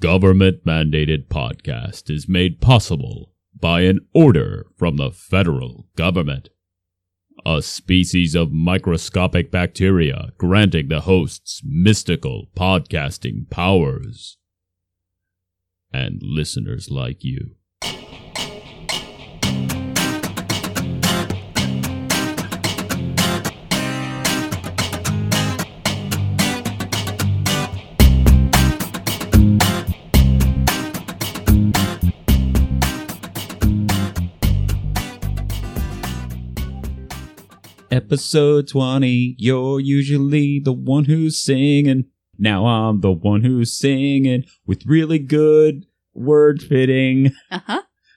Government Mandated Podcast is made possible by an order from the federal government. A species of microscopic bacteria granting the hosts mystical podcasting powers. And listeners like you. Episode 20, you're usually the one who's singing. Now I'm the one who's singing with really good word fitting.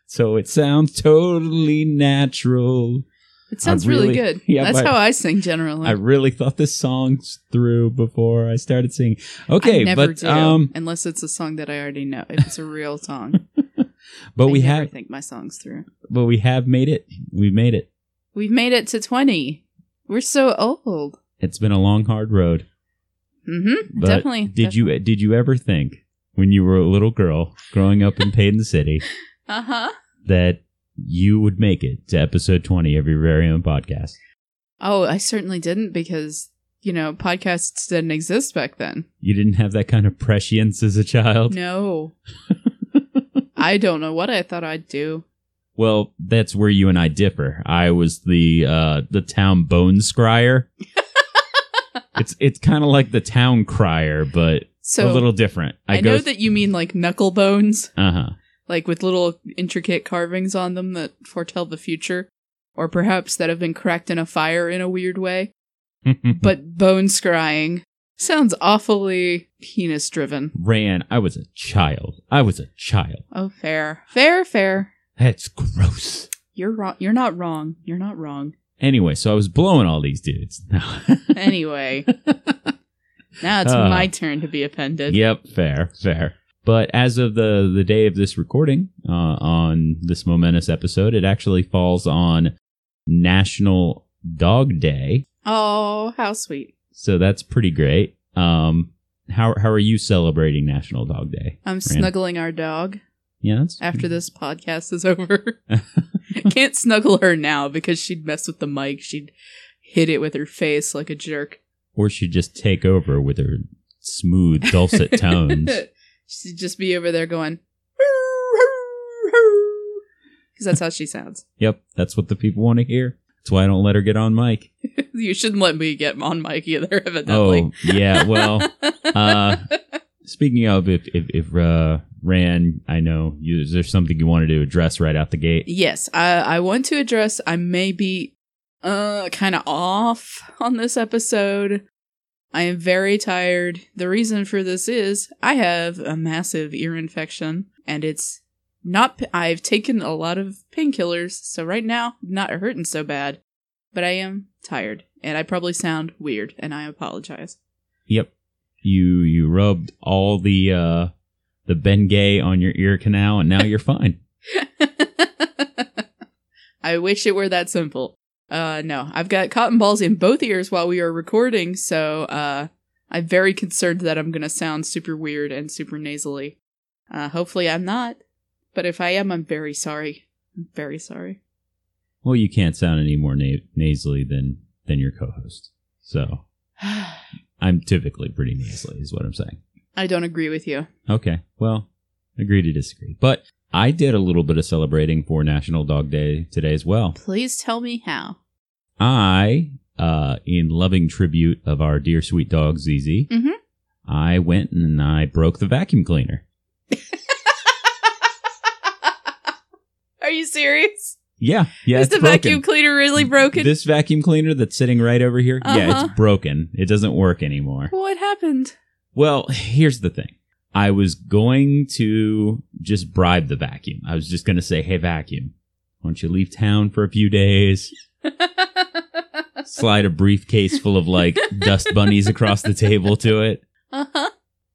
So it sounds totally natural. It sounds really good. Yeah, that's how I sing generally. I really thought this song through before I started singing. Okay, unless it's a song that I already know. If it's a real song. But I think my song's through. But we have made it. We've made it to 20. We're so old. It's been a long, hard road. Mm-hmm. But definitely. Did you ever think when you were a little girl growing up in Payton City that you would make it to episode 20 of your very own podcast? Oh, I certainly didn't because, you know, podcasts didn't exist back then. You didn't have that kind of prescience as a child? No. I don't know what I thought I'd do. Well, that's where you and I differ. I was the town bone scryer. It's kind of like the town crier, but a little different. I know that you mean like knuckle bones, like with little intricate carvings on them that foretell the future, or perhaps that have been cracked in a fire in a weird way. But bone scrying sounds awfully penis-driven. Raeann, I was a child. Oh, fair. That's gross. You're wrong. You're not wrong. Anyway, so I was blowing all these dudes. Anyway. Now it's my turn to be offended. Yep, fair. But as of the day of this recording, on this momentous episode, it actually falls on National Dog Day. Oh, how sweet. So that's pretty great. How are you celebrating National Dog Day? I'm snuggling our dog. Yes. After this podcast is over. Can't snuggle her now because she'd mess with the mic. She'd hit it with her face like a jerk. Or she'd just take over with her smooth, dulcet tones. She'd just be over there going, because that's how she sounds. Yep. That's what the people want to hear. That's why I don't let her get on mic. You shouldn't let me get on mic either, evidently. Oh, yeah. Well, speaking of, if Raeann, I know, is there something you wanted to address right out the gate? Yes, I want to address, I may be kind of off on this episode. I am very tired. The reason for this is I have a massive ear infection, and it's not, I've taken a lot of painkillers, so right now, not hurting so bad, but I am tired, and I probably sound weird, and I apologize. Yep. You rubbed all the Bengay on your ear canal, and now you're fine. I wish it were that simple. No, I've got cotton balls in both ears while we are recording, so I'm very concerned that I'm going to sound super weird and super nasally. Hopefully I'm not, but if I am, I'm very sorry. Well, you can't sound any more nasally than your co-host, so I'm typically pretty nasally, is what I'm saying. I don't agree with you. Okay. Well, agree to disagree. But I did a little bit of celebrating for National Dog Day today as well. Please tell me how. I, in loving tribute of our dear sweet dog, ZZ, I went and I broke the vacuum cleaner. Are you serious? Yeah, it's broken. Is the vacuum cleaner really broken? This vacuum cleaner that's sitting right over here, yeah, it's broken. It doesn't work anymore. What happened? Well, here's the thing. I was going to just bribe the vacuum. I was just going to say, hey, vacuum, why don't you leave town for a few days? Slide a briefcase full of, like, dust bunnies across the table to it.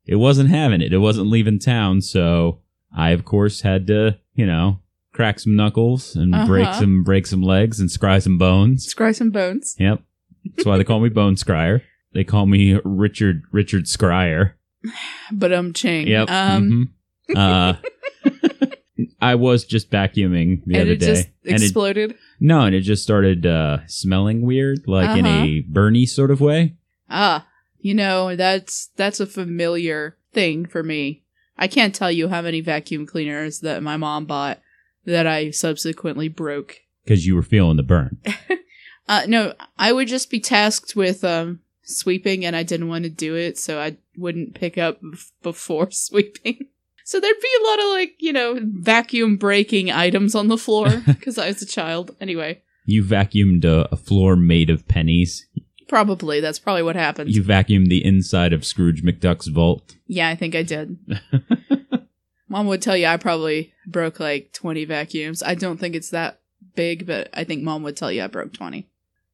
It wasn't having it. It wasn't leaving town. So I, of course, had to, you know, crack some knuckles and break some legs and scry some bones. Yep. That's why they call me Bone Scryer. They call me Richard Scryer. But I'm Ching. Yep. I was just vacuuming the other day. Just and it just exploded? No, and it just started smelling weird, like in a burny sort of way. Ah, you know, that's a familiar thing for me. I can't tell you how many vacuum cleaners that my mom bought that I subsequently broke. Because you were feeling the burn. No, I would just be tasked with sweeping, and I didn't want to do it, so I wouldn't pick up before sweeping. So there'd be a lot of, like, you know, vacuum-breaking items on the floor, because I was a child. Anyway. You vacuumed a floor made of pennies? Probably. That's probably what happened. You vacuumed the inside of Scrooge McDuck's vault? Yeah, I think I did. Mom would tell you I probably broke, like, 20 vacuums. I don't think it's that big, but I think Mom would tell you I broke 20.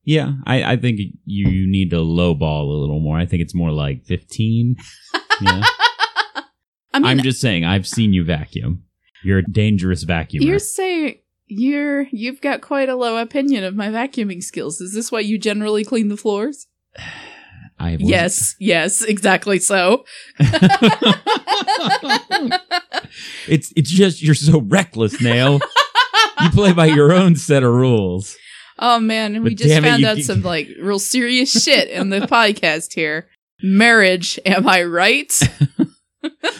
Yeah, I think you need to lowball a little more. I think it's more like 15. Yeah. I mean, I'm just saying, I've seen you vacuum. You're a dangerous vacuumer. You're saying you've got quite a low opinion of my vacuuming skills. Is this why you generally clean the floors? Yes, exactly so. It's just you're so reckless, Nail. You play by your own set of rules. Oh, man, but we just found out some like real serious shit in the podcast here. Marriage, am I right?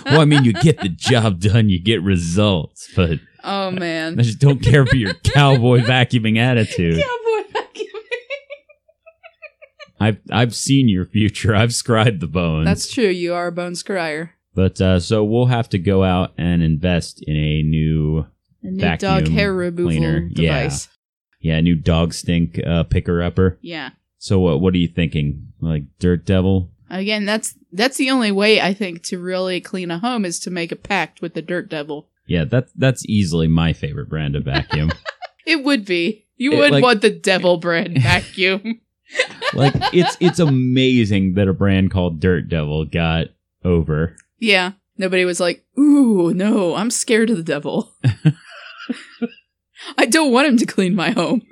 Well, I mean, you get the job done, you get results, but... Oh, man. I just don't care for your cowboy vacuuming attitude. Cowboy vacuuming. I've seen your future. I've scried the bones. That's true. You are a bone scryer. But, so we'll have to go out and invest in a new vacuum dog hair removal cleaner. Device. Yeah, a new dog stink picker-upper. Yeah. So, what are you thinking? Like, Dirt Devil? Again, that's the only way, I think, to really clean a home is to make a pact with the Dirt Devil. Yeah, that's easily my favorite brand of vacuum. It would be. You would want the Devil brand vacuum. Like, it's amazing that a brand called Dirt Devil got over. Yeah. Nobody was like, ooh, no, I'm scared of the devil. I don't want him to clean my home.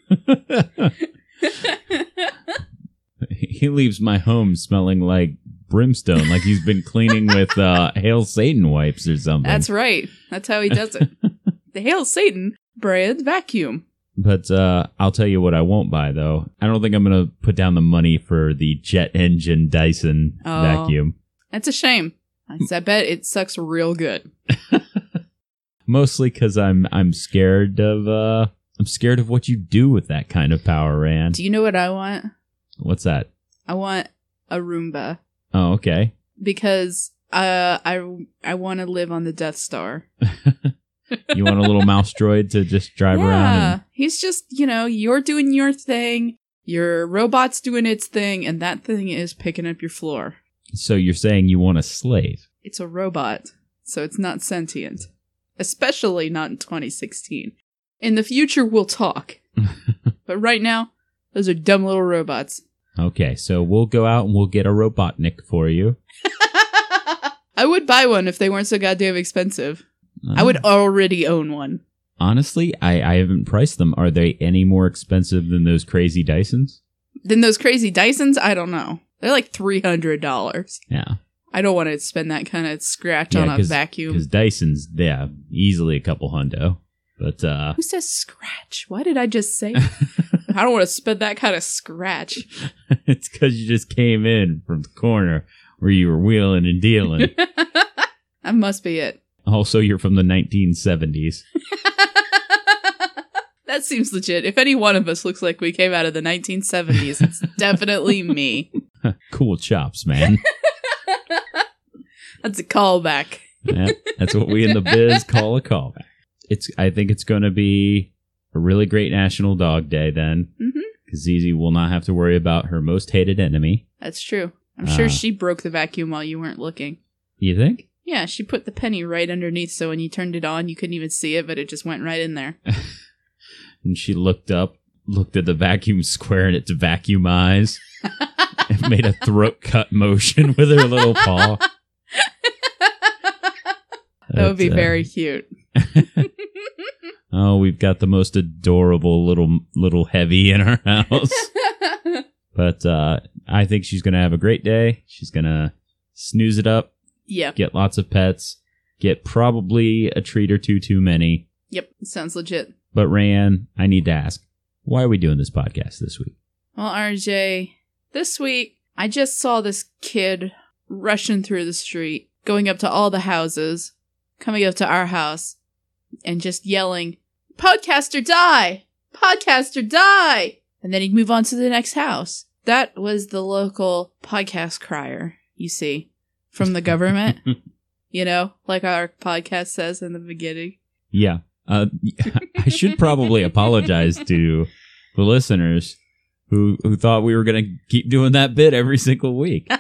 He leaves my home smelling like brimstone, like he's been cleaning with Hail Satan wipes or something. That's right. That's how he does it. The Hail Satan brand vacuum. But I'll tell you what I won't buy, though. I don't think I'm going to put down the money for the jet engine Dyson vacuum. That's a shame. I bet it sucks real good. Mostly because I'm scared of what you do with that kind of power, Raeann. Do you know what I want? What's that? I want a Roomba. Oh, okay. Because I want to live on the Death Star. You want a little mouse droid to just drive around? Yeah, he's just, you know, you're doing your thing, your robot's doing its thing, and that thing is picking up your floor. So you're saying you want a slave? It's a robot, so it's not sentient. Especially not in 2016. In the future, we'll talk. But right now, those are dumb little robots. Okay, so we'll go out and we'll get a Robotnik for you. I would buy one if they weren't so goddamn expensive. I would already own one. Honestly, I haven't priced them. Are they any more expensive than those crazy Dysons? Than those crazy Dysons? I don't know. They're like $300. Yeah. I don't want to spend that kind of scratch on a vacuum. Because Dyson's, yeah, easily a couple hundo. But, who says scratch? Why did I just say I don't want to spend that kind of scratch. It's because you just came in from the corner where you were wheeling and dealing. That must be it. Also, you're from the 1970s. That seems legit. If any one of us looks like we came out of the 1970s, it's definitely me. Cool chops, man. That's a callback. Yeah, that's what we in the biz call a callback. I think it's going to be a really great National Dog Day then, because ZZ will not have to worry about her most hated enemy. That's true. I'm sure she broke the vacuum while you weren't looking. You think? Yeah, she put the penny right underneath, so when you turned it on, you couldn't even see it, but it just went right in there. And she looked up, looked at the vacuum square in its vacuum eyes, and made a throat cut motion with her little paw. That would be very cute. Oh, we've got the most adorable little heavy in our house. But I think she's going to have a great day. She's going to snooze it up. Yeah. Get lots of pets. get probably a treat or two too many. Yep, sounds legit. But Raeann, I need to ask, why are we doing this podcast this week? Well, RJ, this week I just saw this kid rushing through the street, going up to all the houses, coming up to our house, and just yelling, "Podcaster die! Podcaster die!" And then he'd move on to the next house. That was the local podcast crier, you see, from the government. You know, like our podcast says in the beginning. Yeah. I should probably apologize to the listeners who thought we were going to keep doing that bit every single week.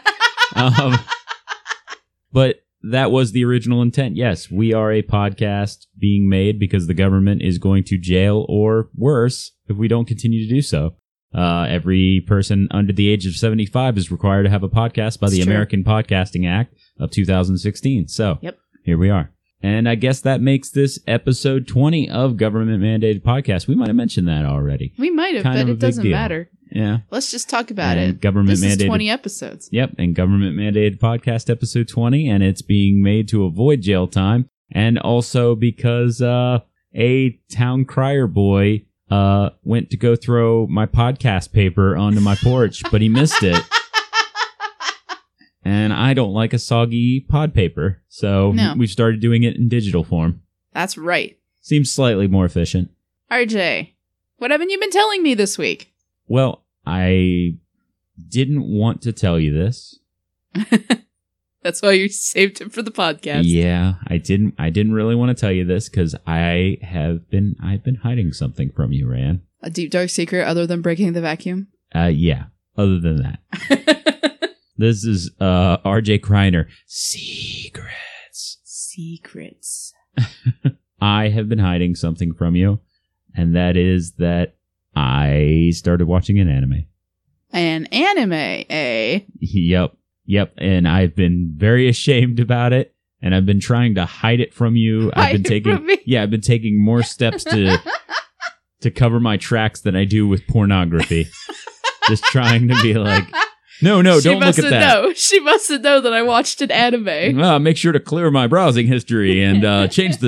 But that was the original intent. Yes, we are a podcast being made because the government is going to jail or worse if we don't continue to do so. Every person under the age of 75 is required to have a podcast by the American Podcasting Act of 2016. So here we are. And I guess that makes this episode 20 of Government Mandated Podcast. We might have mentioned that already. We might have, but it doesn't matter. Yeah. Let's just talk about it. Government Mandated. This is 20 episodes. Yep. And Government Mandated Podcast episode 20. And it's being made to avoid jail time. And also because a town crier boy went to go throw my podcast paper onto my porch, but he missed it. And I don't like a soggy pod paper, so we started doing it in digital form. That's right. Seems slightly more efficient. RJ, what haven't you been telling me this week? Well, I didn't want to tell you this. That's why you saved it for the podcast. Yeah, I didn't really want to tell you this because I've been hiding something from you, Raeann. A deep, dark secret other than breaking the vacuum? Yeah, other than that. This is RJ Kreiner. Secrets. I have been hiding something from you, and that is that I started watching an anime. An anime, eh? Yep. And I've been very ashamed about it, and I've been trying to hide it from you. I've been taking more steps to cover my tracks than I do with pornography. Just trying to be like, No, don't look at that. She mustn't know that I watched an anime. Well, make sure to clear my browsing history and change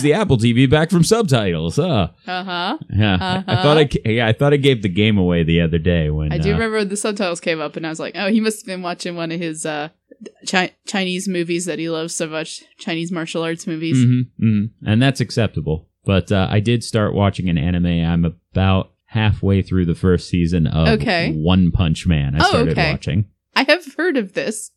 the Apple TV back from subtitles. Yeah. Uh-huh. I thought I gave the game away the other day when I do remember when the subtitles came up, and I was like, oh, he must have been watching one of his Chinese movies that he loves so much, Chinese martial arts movies. Mm-hmm, mm-hmm. And that's acceptable. But I did start watching an anime. I'm about halfway through the first season of One Punch Man. I started watching. I have heard of this.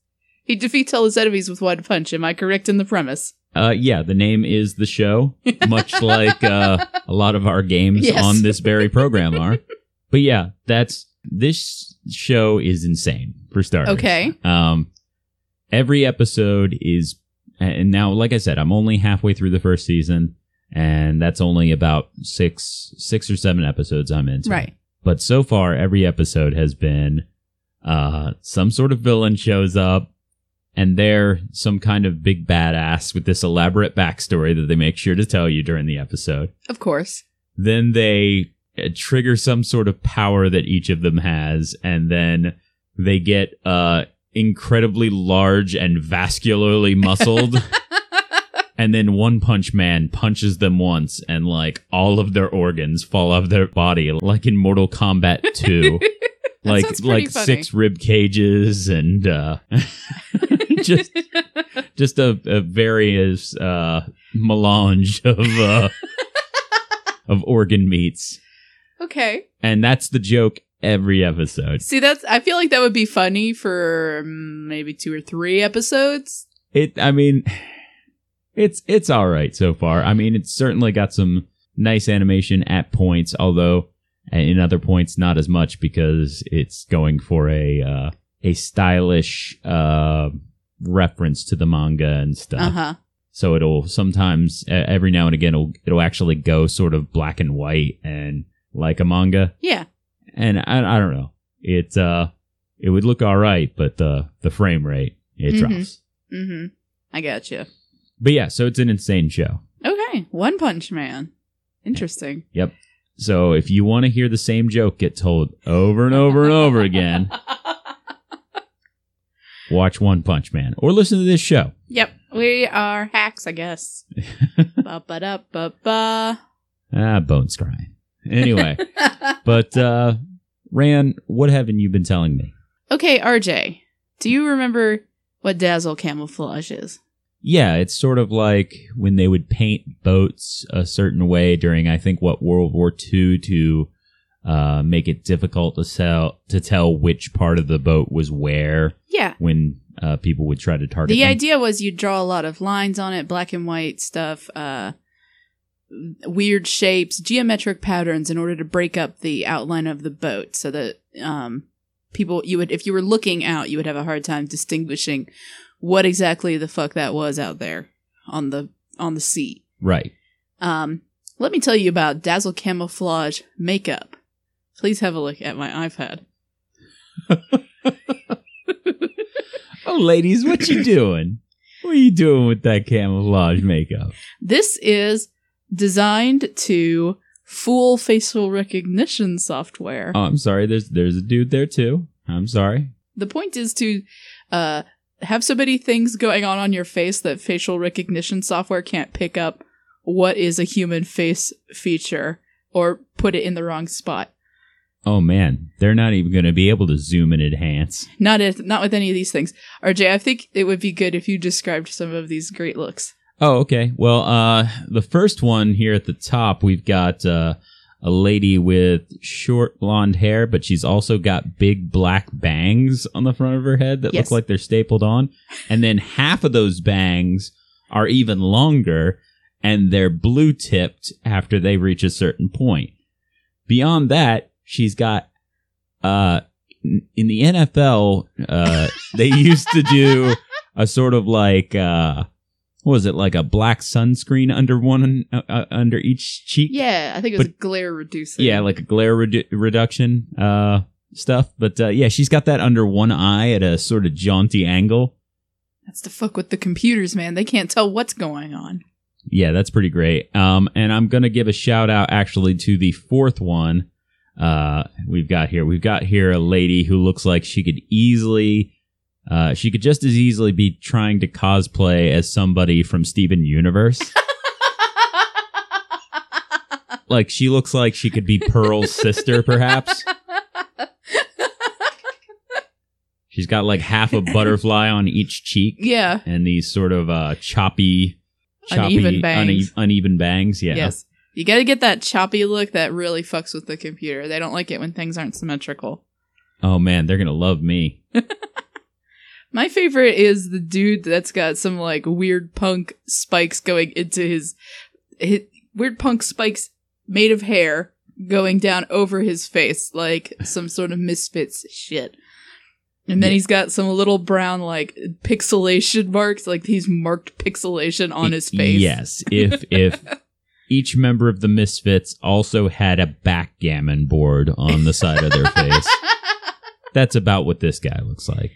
He defeats all his enemies with one punch. Am I correct in the premise? Yeah, the name is the show, much like a lot of our games on this very program are. But yeah, this show is insane, for starters. Okay. Every episode is, and now, like I said, I'm only halfway through the first season. And that's only about six or seven episodes I'm into. Right. But so far, every episode has been some sort of villain shows up, and they're some kind of big badass with this elaborate backstory that they make sure to tell you during the episode. Of course. Then they trigger some sort of power that each of them has, and then they get incredibly large and vascularly muscled. And then One Punch Man punches them once, and like all of their organs fall off their body, like in Mortal Kombat 2, like funny. 6 rib cages and just a various melange of organ meats. Okay, and that's the joke every episode. See, I feel like that would be funny for maybe 2 or 3 episodes. It's all right so far. I mean, it's certainly got some nice animation at points, although in other points not as much because it's going for a stylish reference to the manga and stuff. Uh-huh. So it'll sometimes, every now and again, it'll actually go sort of black and white and like a manga. Yeah. And I don't know. It would look all right, but the frame rate, it drops. Mm-hmm. I gotcha. But yeah, so it's an insane show. Okay. One Punch Man. Interesting. Yep. So if you want to hear the same joke get told over and over and over again, watch One Punch Man, or listen to this show. Yep. We are hacks, I guess. Ba-ba-da-ba-ba. Ah, bones crying. Anyway, but Raeann, what haven't you been telling me? Okay, RJ, do you remember what dazzle camouflage is? Yeah, it's sort of like when they would paint boats a certain way during, I think, what, World War II to make it difficult to tell which part of the boat was where. Yeah. When people would try to target them. The idea was you'd draw a lot of lines on it, black and white stuff, weird shapes, geometric patterns in order to break up the outline of the boat so that if you were looking out, you would have a hard time distinguishing what exactly the fuck that was out there on the sea. Right. Let me tell you about dazzle camouflage makeup. Please have a look at my iPad. Oh, ladies, what you doing? What are you doing with that camouflage makeup? This is designed to fool facial recognition software. Oh, I'm sorry. There's a dude there, too. I'm sorry. The point is to have so many things going on your face that facial recognition software can't pick up what is a human face feature or put it in the wrong spot. Oh, man. They're not even going to be able to zoom and enhance. Not with any of these things. RJ, I think it would be good if you described some of these great looks. Oh, okay. Well, the first one here at the top, we've got a lady with short blonde hair, but she's also got big black bangs on the front of her head that look like they're stapled on. And then half of those bangs are even longer, and they're blue-tipped after they reach a certain point. Beyond that, she's got... in the NFL, they used to do a sort of like... What was it, like a black sunscreen under each cheek? Yeah, I think it was glare reducing. Yeah, like a glare reduction stuff. But yeah, she's got that under one eye at a sort of jaunty angle. That's the fuck with the computers, man. They can't tell what's going on. Yeah, that's pretty great. And I'm going to give a shout out actually to the fourth one we've got here. We've got here a lady who looks like she could just as easily be trying to cosplay as somebody from Steven Universe. Like, she looks like she could be Pearl's sister, perhaps. She's got, like, half a butterfly on each cheek. Yeah. And these sort of choppy uneven bangs. Uneven bangs, yeah. Yes. You gotta get that choppy look that really fucks with the computer. They don't like it when things aren't symmetrical. Oh, man, they're gonna love me. My favorite is the dude that's got some, like, weird punk spikes going into his weird punk spikes made of hair going down over his face, like some sort of misfits shit. And then he's got some little brown, like, pixelation marks, like he's marked pixelation on his face. Yes, if each member of the Misfits also had a backgammon board on the side of their face. That's about what this guy looks like.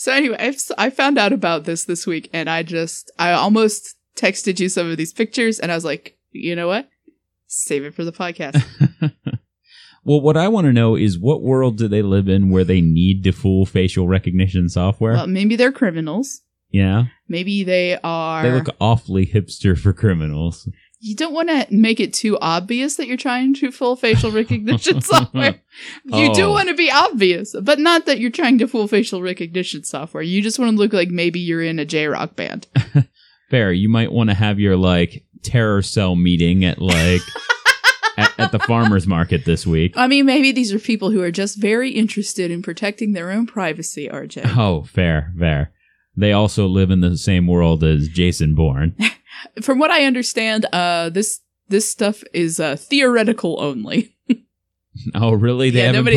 So anyway, I found out about this week, and I almost texted you some of these pictures, and I was like, you know what? Save it for the podcast. Well, what I want to know is what world do they live in where they need to fool facial recognition software? Well, maybe they're criminals. Yeah. Maybe they are... They look awfully hipster for criminals. You don't want to make it too obvious that you're trying to fool facial recognition software. You do want to be obvious, but not that you're trying to fool facial recognition software. You just want to look like maybe you're in a J-Rock band. Fair. You might want to have your, like, terror cell meeting at, like, at the farmer's market this week. I mean, maybe these are people who are just very interested in protecting their own privacy, RJ. Oh, fair. They also live in the same world as Jason Bourne. From what I understand, this stuff is theoretical only. Oh, really? They haven't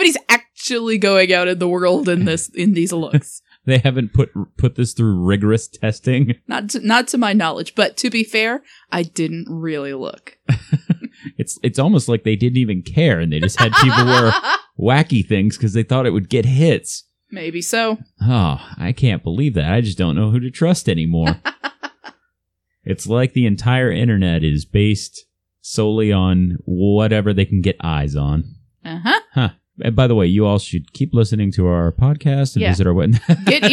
nobody's actually going out in the world in these looks. They haven't put this through rigorous testing. Not to my knowledge, but to be fair, I didn't really look. It's almost like they didn't even care, and they just had people wear wacky things because they thought it would get hits. Maybe so. Oh, I can't believe that. I just don't know who to trust anymore. It's like the entire internet is based solely on whatever they can get eyes on. Uh-huh. Huh. And by the way, you all should keep listening to our podcast and visit our website. Get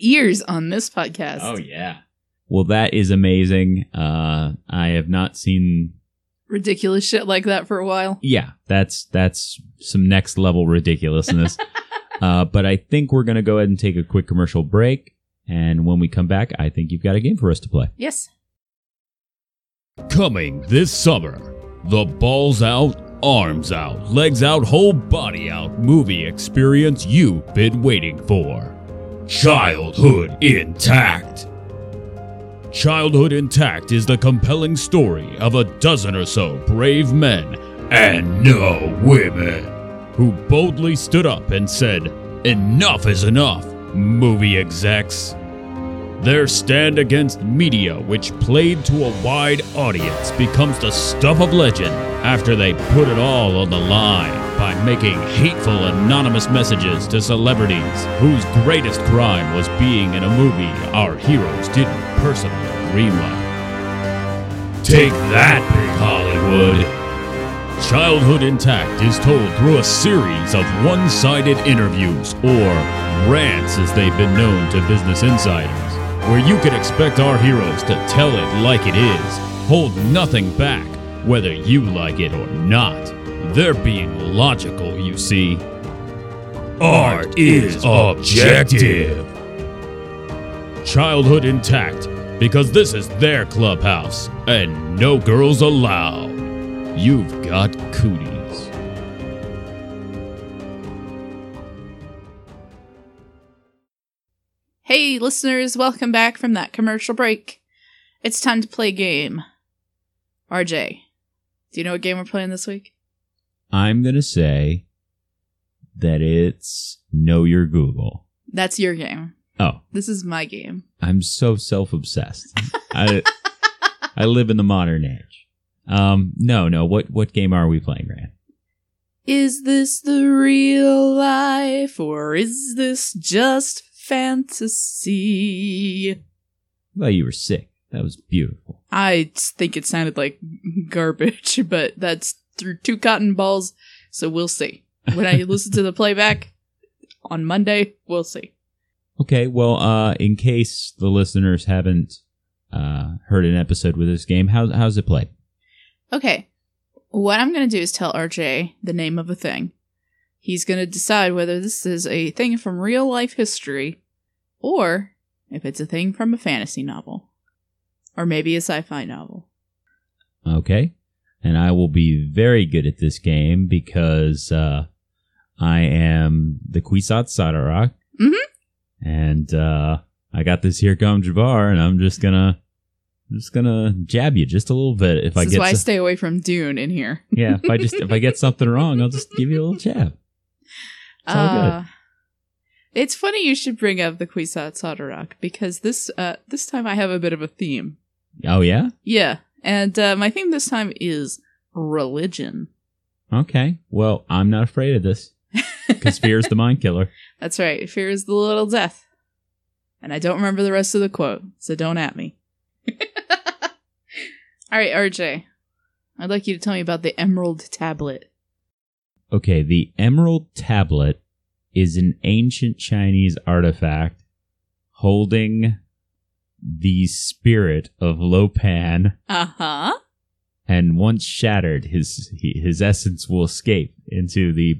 ears on this podcast. Oh, yeah. Well, that is amazing. I have not seen ridiculous shit like that for a while. Yeah, that's some next level ridiculousness. But I think we're going to go ahead and take a quick commercial break. And when we come back, I think you've got a game for us to play. Yes. Coming this summer, the Balls Out, Arms Out, Legs Out, Whole Body Out movie experience you've been waiting for. Childhood Intact. Childhood Intact is the compelling story of a dozen or so brave men and no women who boldly stood up and said, "Enough is enough, movie execs." Their stand against media, which played to a wide audience, becomes the stuff of legend after they put it all on the line by making hateful anonymous messages to celebrities whose greatest crime was being in a movie our heroes didn't personally dream of. Take that, Big Hollywood! Childhood Intact is told through a series of one-sided interviews, or rants as they've been known to business insiders, where you can expect our heroes to tell it like it is, hold nothing back, whether you like it or not. They're being logical, you see. Art is objective. Childhood Intact, because this is their clubhouse, and no girls allowed. You've got cooties. Hey, listeners, welcome back from that commercial break. It's time to play a game. RJ, do you know what game we're playing this week? I'm going to say that it's Know Your Google. That's your game. Oh. This is my game. I'm so self-obsessed. I live in the modern age. No. What game are we playing, Raeann? Is this the real life, or is this just fantasy? Well, you were sick. That was beautiful. I think it sounded like garbage, but that's through two cotton balls, so we'll see. When I listen to the playback on Monday, we'll see. Okay, well, in case the listeners haven't heard an episode with this game, how's it played? Okay, what I'm going to do is tell RJ the name of a thing. He's going to decide whether this is a thing from real life history or if it's a thing from a fantasy novel or maybe a sci-fi novel. Okay, and I will be very good at this game because I am the Kwisatz Haderach. Mm-hmm. And I got this here comes Jabbar, and I'm just going to... I'm just gonna jab you just a little bit if I get. This is why I stay away from Dune in here. Yeah, if I get something wrong, I'll just give you a little jab. It's all good. It's funny you should bring up the Kwisatz Haderach because this time I have a bit of a theme. Oh yeah. Yeah, and my theme this time is religion. Okay, well I'm not afraid of this because fear is the mind killer. That's right, fear is the little death, and I don't remember the rest of the quote, so don't at me. All right, RJ, I'd like you to tell me about the Emerald Tablet. Okay, the Emerald Tablet is an ancient Chinese artifact holding the spirit of Lo Pan. Uh-huh. And once shattered, his essence will escape into the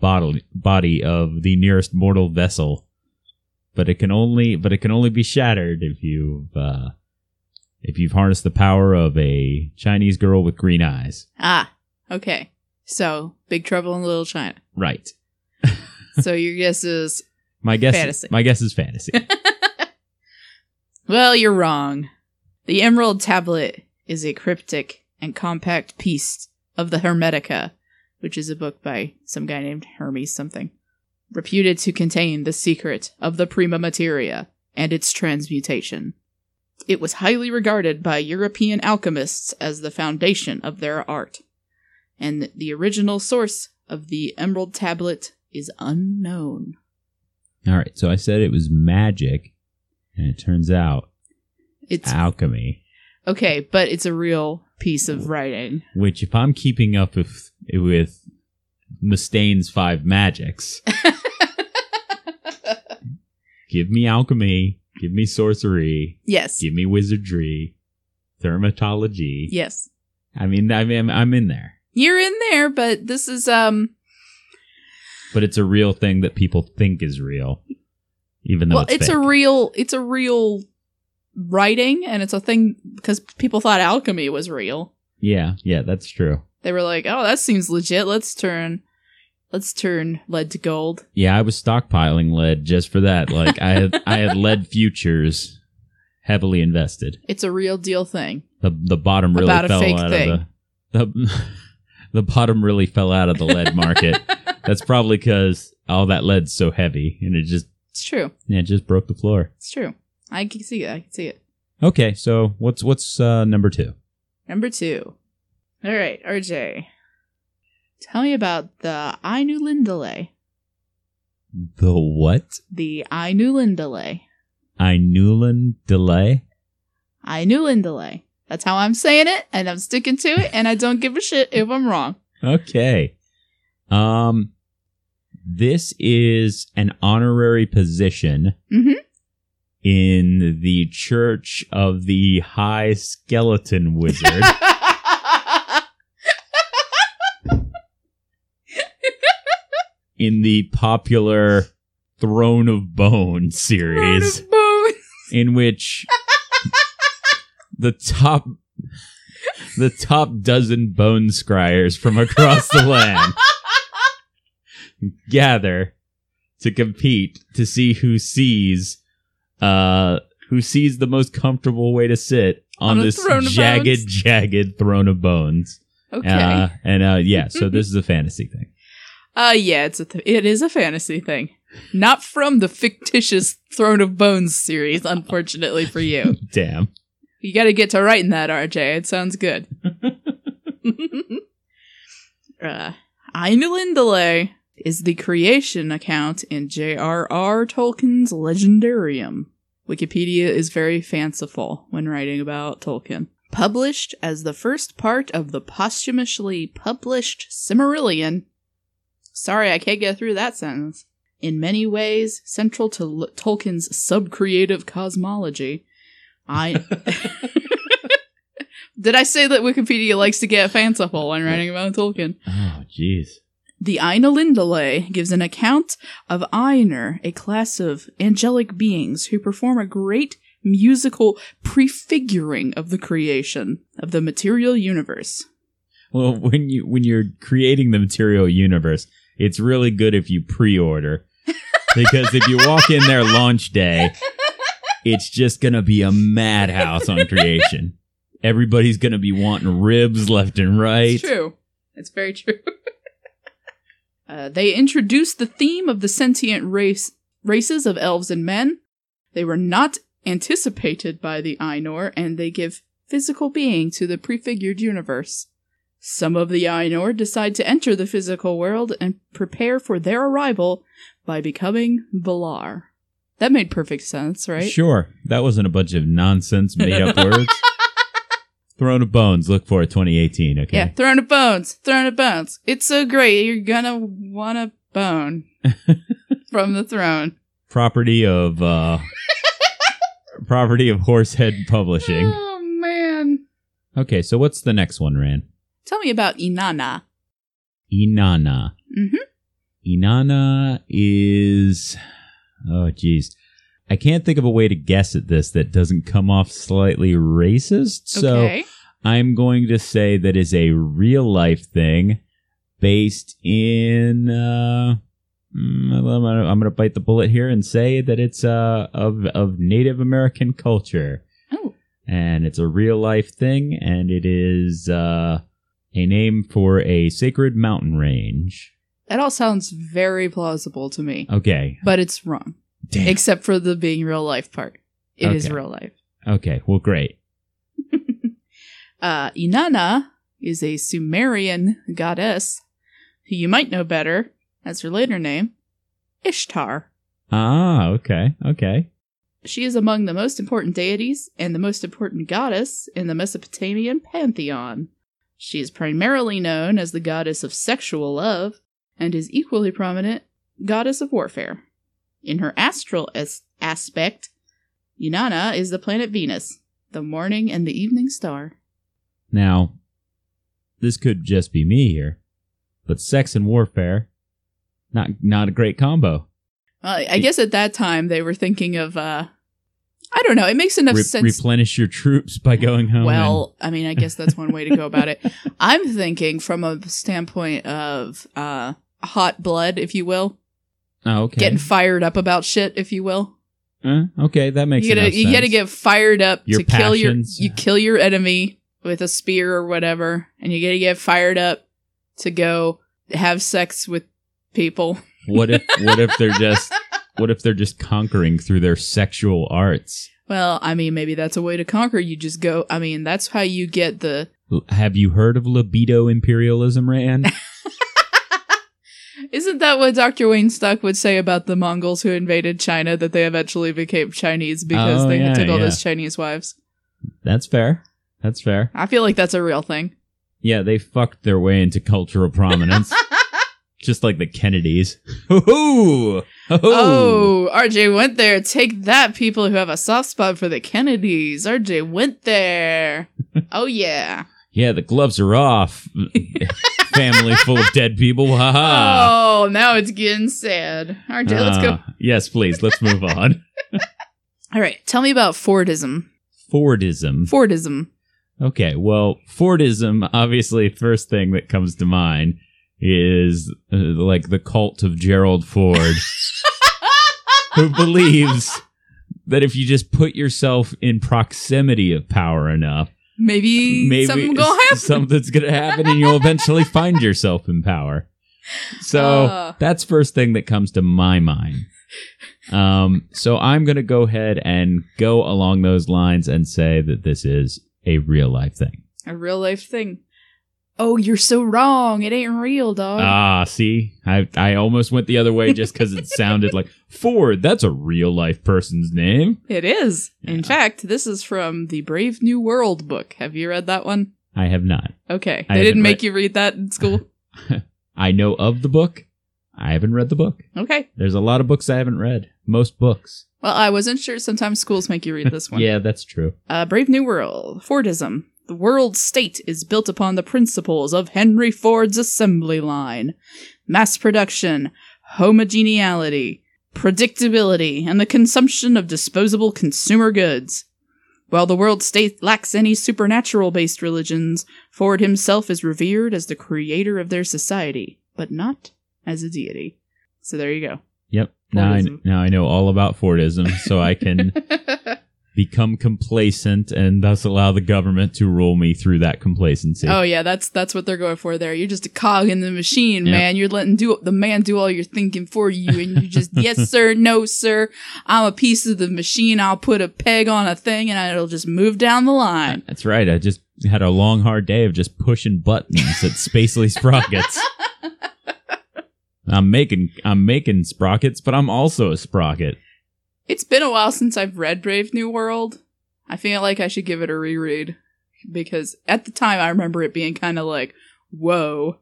body of the nearest mortal vessel. But it can only be shattered if you've harnessed the power of a Chinese girl with green eyes. Ah, okay. So, Big Trouble in Little China. Right. So your guess is fantasy. My guess is fantasy. Well, you're wrong. The Emerald Tablet is a cryptic and compact piece of the Hermetica, which is a book by some guy named Hermes something, reputed to contain the secret of the prima materia and its transmutation. It was highly regarded by European alchemists as the foundation of their art, and the original source of the Emerald Tablet is unknown. All right, so I said it was magic, and it turns out it's alchemy. Okay, but it's a real piece of writing. Which, if I'm keeping up with Mustaine's five magics. Give me alchemy. Give me sorcery. Yes. Give me wizardry. Thermatology. Yes. I mean, I'm in there. You're in there, but this is But it's a real thing that people think is real, even though it's a real writing, and it's a thing because people thought alchemy was real. Yeah, that's true. They were like, "Oh, that seems legit. Let's turn lead to gold." Yeah, I was stockpiling lead just for that. Like I had lead futures heavily invested. It's a real deal thing. The bottom really fell out of the lead market. That's probably because all that lead's so heavy, and it's true. Yeah, it just broke the floor. It's true. I can see it. Okay, so what's number two? Number two. All right, RJ. Tell me about the Ainulindalë. The what? The Ainulindalë. Ainulindalë? Ainulindalë. That's how I'm saying it, and I'm sticking to it, and I don't give a shit if I'm wrong. Okay. This is an honorary position in the Church of the High Skeleton Wizard. In the popular Throne of Bones series. Throne of Bones. In which the top dozen bone scryers from across the land gather to compete to see who sees the most comfortable way to sit on this jagged Throne of Bones. Okay. So this is a fantasy thing. Yeah, it is a fantasy thing. Not from the fictitious Throne of Bones series, unfortunately for you. Damn. You got to get to writing that, RJ. It sounds good. Ainulindalë is the creation account in J.R.R. Tolkien's Legendarium. Wikipedia is very fanciful when writing about Tolkien. Published as the first part of the posthumously published Silmarillion. Sorry, I can't get through that sentence. In many ways, central to Tolkien's sub-creative cosmology, Did I say that Wikipedia likes to get fanciful when writing about Tolkien? Oh, jeez. The Ainulindalë gives an account of Ainur, a class of angelic beings who perform a great musical prefiguring of the creation of the material universe. Well, when you're creating the material universe, it's really good if you pre-order, because if you walk in there launch day, it's just going to be a madhouse on creation. Everybody's going to be wanting ribs left and right. It's true. It's very true. They introduced the theme of the sentient races of elves and men. They were not anticipated by the Ainur, and they give physical being to the prefigured universe. Some of the Ainur decide to enter the physical world and prepare for their arrival by becoming Valar. That made perfect sense, right? Sure. That wasn't a bunch of nonsense made-up words. Throne of Bones. Look for it, 2018, okay? Yeah, Throne of Bones. Throne of Bones. It's so great. You're gonna want a bone from the throne. Property of Horsehead Publishing. Oh, man. Okay, so what's the next one, Ran? Tell me about Inanna. Inanna. Mm-hmm. Inanna is... Oh, geez. I can't think of a way to guess at this that doesn't come off slightly racist. Okay. So I'm going to say that is a real life thing based in... I'm going to bite the bullet here and say that it's of Native American culture. Oh. And it's a real life thing, and it is a name for a sacred mountain range. That all sounds very plausible to me. Okay. But it's wrong. Damn. Except for the being real life part. It is real life. Okay. Well, great. Inanna is a Sumerian goddess who you might know better as her later name, Ishtar. Ah, okay. Okay. She is among the most important deities and the most important goddess in the Mesopotamian pantheon. She is primarily known as the goddess of sexual love, and is equally prominent, goddess of warfare. In her astral aspect, Inanna is the planet Venus, the morning and the evening star. Now, this could just be me here, but sex and warfare, not a great combo. Well, I guess at that time they were thinking of, I don't know, it makes enough sense. Replenish your troops by going home. Well, I mean, I guess that's one way to go about it. I'm thinking from a standpoint of hot blood, if you will. Oh, okay. Getting fired up about shit, if you will. Okay, that makes sense. You gotta get fired up to kill your enemy with a spear or whatever, and you gotta get fired up to go have sex with people. What if they're just conquering through their sexual arts? Well, I mean, maybe that's a way to conquer. You just go. I mean, that's how you get the. Have you heard of libido imperialism, Raeann? Isn't that what Dr. Wayne Stock would say about the Mongols who invaded China, that they eventually became Chinese because they took all those Chinese wives? That's fair. That's fair. I feel like that's a real thing. Yeah, they fucked their way into cultural prominence. Just like the Kennedys. Ooh! Oh, RJ went there. Take that, people who have a soft spot for the Kennedys. RJ went there. Oh, yeah. Yeah, the gloves are off. Family full of dead people. Ha ha. Oh, now it's getting sad. RJ, let's go. Yes, please. Let's move on. All right. Tell me about Fordism. Fordism. Okay. Well, Fordism, obviously, first thing that comes to mind is like the cult of Gerald Ford, who believes that if you just put yourself in proximity of power enough, Maybe something's going to happen and you'll eventually find yourself in power. So that's first thing that comes to my mind. So I'm going to go ahead and go along those lines and say that this is a real life thing. A real life thing. Oh, you're so wrong. It ain't real, dog. Ah, see? I almost went the other way just because it sounded like, Ford, that's a real-life person's name. It is. Yeah. In fact, this is from the Brave New World book. Have you read that one? I have not. Okay. They didn't make you read that in school? I know of the book. I haven't read the book. Okay. There's a lot of books I haven't read. Most books. Well, I wasn't sure. Sometimes schools make you read this one. Yeah, that's true. Brave New World. Fordism. The world state is built upon the principles of Henry Ford's assembly line, mass production, homogeneity, predictability, and the consumption of disposable consumer goods. While the world state lacks any supernatural-based religions, Ford himself is revered as the creator of their society, but not as a deity. So there you go. Yep. Now I know all about Fordism, so I can... become complacent and thus allow the government to rule me through that complacency. Oh yeah, that's what they're going for there. You're just a cog in the machine, man. Yep. You're letting the man do all your thinking for you, and you just yes sir, no sir. I'm a piece of the machine. I'll put a peg on a thing, and it'll just move down the line. That's right. I just had a long hard day of just pushing buttons at Spacely Sprockets. I'm making sprockets, but I'm also a sprocket. It's been a while since I've read Brave New World. I feel like I should give it a reread, because at the time I remember it being kind of like, whoa.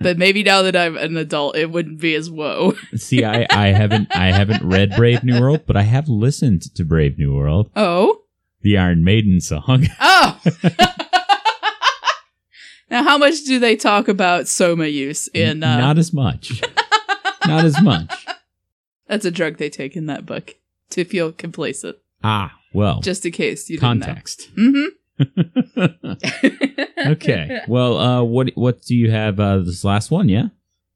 But maybe now that I'm an adult, it wouldn't be as whoa. See, I haven't read Brave New World, but I have listened to Brave New World. Oh? The Iron Maiden song. Oh! Now, how much do they talk about soma use in... Not as much. Not as much. That's a drug they take in that book. To feel complacent. Ah, well. Just in case you didn't know. Context. Mm-hmm. Okay. Well, what do you have? This last one, yeah.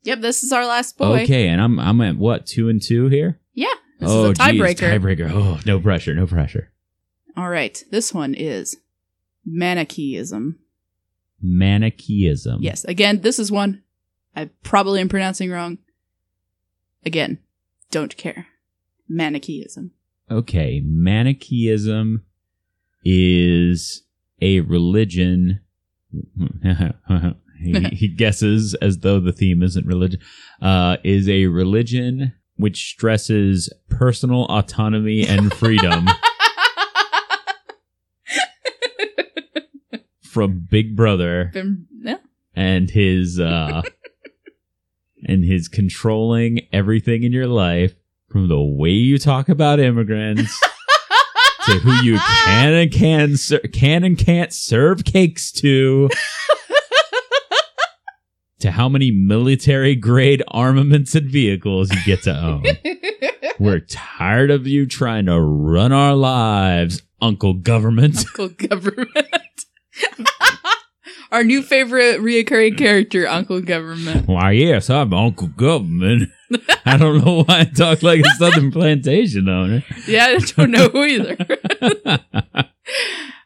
Yep, this is our last boy. Okay, and I'm at what 2 and 2 here. Yeah, this is a tiebreaker. Tiebreaker. Oh, no pressure. All right, this one is Manichaeism. Manichaeism. Yes. Again, this is one I probably am pronouncing wrong. Again, don't care. Manichaeism. Okay, Manichaeism is a religion. he guesses as though the theme isn't religion. Is a religion which stresses personal autonomy and freedom from Big Brother and his and his controlling everything in your life, from the way you talk about immigrants to who you can and can't serve cakes to, to how many military grade armaments and vehicles you get to own. We're tired of you trying to run our lives, Uncle Government. Uncle Government. Our new favorite reoccurring character, Uncle Government. Why, yes, I'm Uncle Government. I don't know why I talk like a Southern plantation owner. Yeah, I don't know either.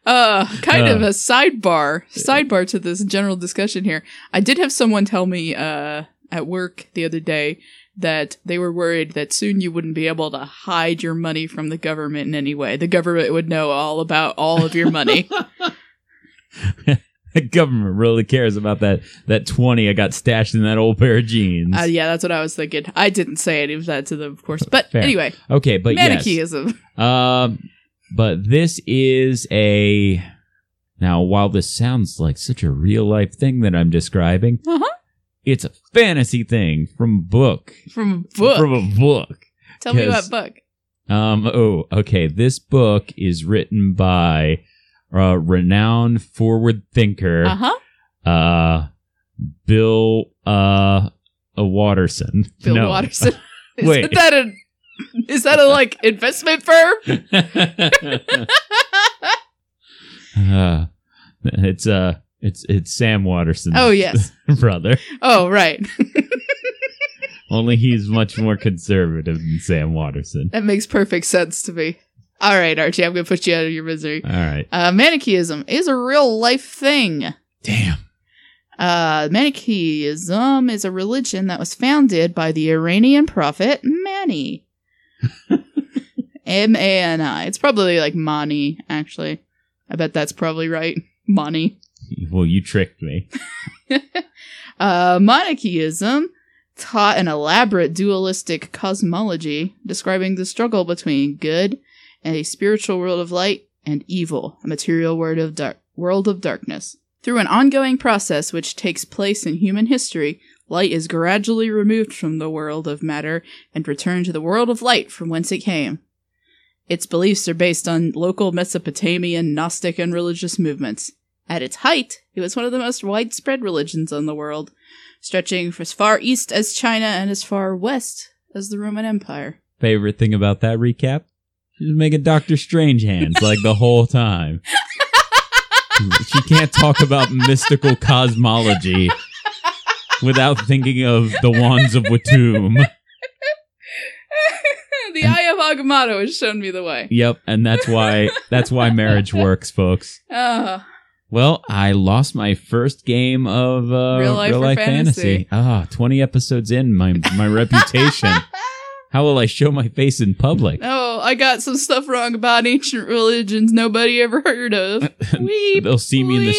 Kind of a sidebar to this general discussion here. I did have someone tell me at work the other day that they were worried that soon you wouldn't be able to hide your money from the government in any way. The government would know all about all of your money. The government really cares about that 20 I got stashed in that old pair of jeans. Yeah, that's what I was thinking. I didn't say any of that to them, of course. But fair. Anyway. Okay, but Manichaeism. Yes. But this is a... Now, while this sounds like such a real-life thing that I'm describing... Uh-huh. It's a fantasy thing from book. From a book. Tell me what book. This book is written by a renowned forward thinker, Bill Watterson. Watterson. Wait. Is that a like investment firm? It's Sam Watterson's brother. Oh, right. Only he's much more conservative than Sam Watterson. That makes perfect sense to me. All right, Archie, I'm going to put you out of your misery. All right. Manichaeism is a real-life thing. Damn. Manichaeism is a religion that was founded by the Iranian prophet Mani. M-A-N-I. It's probably like Mani, actually. I bet that's probably right. Mani. Well, you tricked me. Manichaeism taught an elaborate dualistic cosmology describing the struggle between good, a spiritual world of light, and evil, a material world of darkness. Through an ongoing process which takes place in human history, light is gradually removed from the world of matter and returned to the world of light from whence it came. Its beliefs are based on local Mesopotamian, Gnostic, and religious movements. At its height, it was one of the most widespread religions in the world, stretching as far east as China and as far west as the Roman Empire. Favorite thing about that recap? She was making Doctor Strange hands, like, the whole time. She can't talk about mystical cosmology without thinking of the Wands of Watum. The Eye of Agamotto has shown me the way. Yep, and that's why marriage works, folks. Oh. Well, I lost my first game of real life fantasy. 20 episodes in, my reputation. How will I show my face in public? Oh, I got some stuff wrong about ancient religions nobody ever heard of. Weep, they'll see me in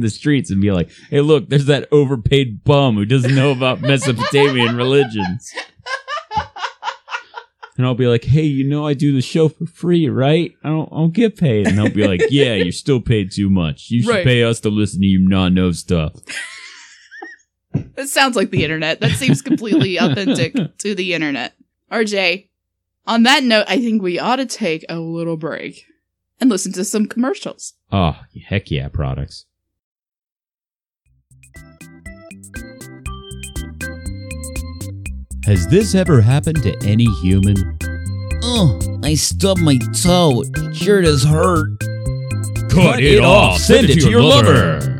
the streets and be like, "Hey, look, there's that overpaid bum who doesn't know about Mesopotamian religions." And I'll be like, "Hey, you know I do the show for free, right? I don't get paid." And they'll be like, "Yeah, you're still paid too much. You should pay us to listen to you non-know stuff." That sounds like the internet. That seems completely authentic to the internet. RJ, on that note, I think we ought to take a little break and listen to some commercials. Oh, heck yeah, products. Has this ever happened to any human? Oh, I stubbed my toe. It sure does hurt. Cut it off. Send it to your lover.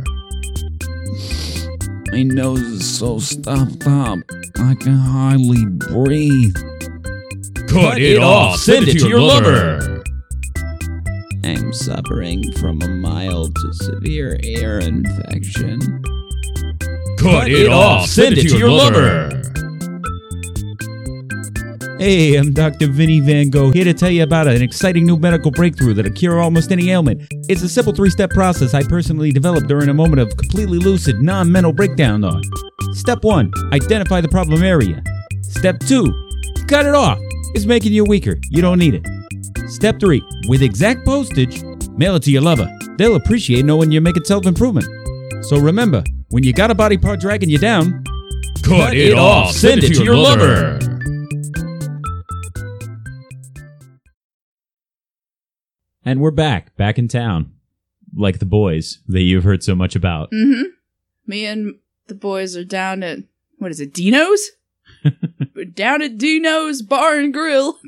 My nose is so stuffed up, I can hardly breathe. Cut it off. Send it to your lover. I'm suffering from a mild to severe ear infection. Cut it off. Send it to your lover. Hey, I'm Dr. Vinny Van Gogh, here to tell you about an exciting new medical breakthrough that'll cure almost any ailment. It's a simple 3-step process I personally developed during a moment of completely lucid, non-mental breakdown on. Step 1, identify the problem area. Step 2, cut it off. It's making you weaker. You don't need it. Step 3, with exact postage, mail it to your lover. They'll appreciate knowing you're making self-improvement. So remember, when you got a body part dragging you down, Cut it off. Send it to your lover. And we're back in town. Like the boys that you've heard so much about. Mm-hmm. Me and the boys are down at, what is it, Dino's? We're down at Dino's Bar and Grill.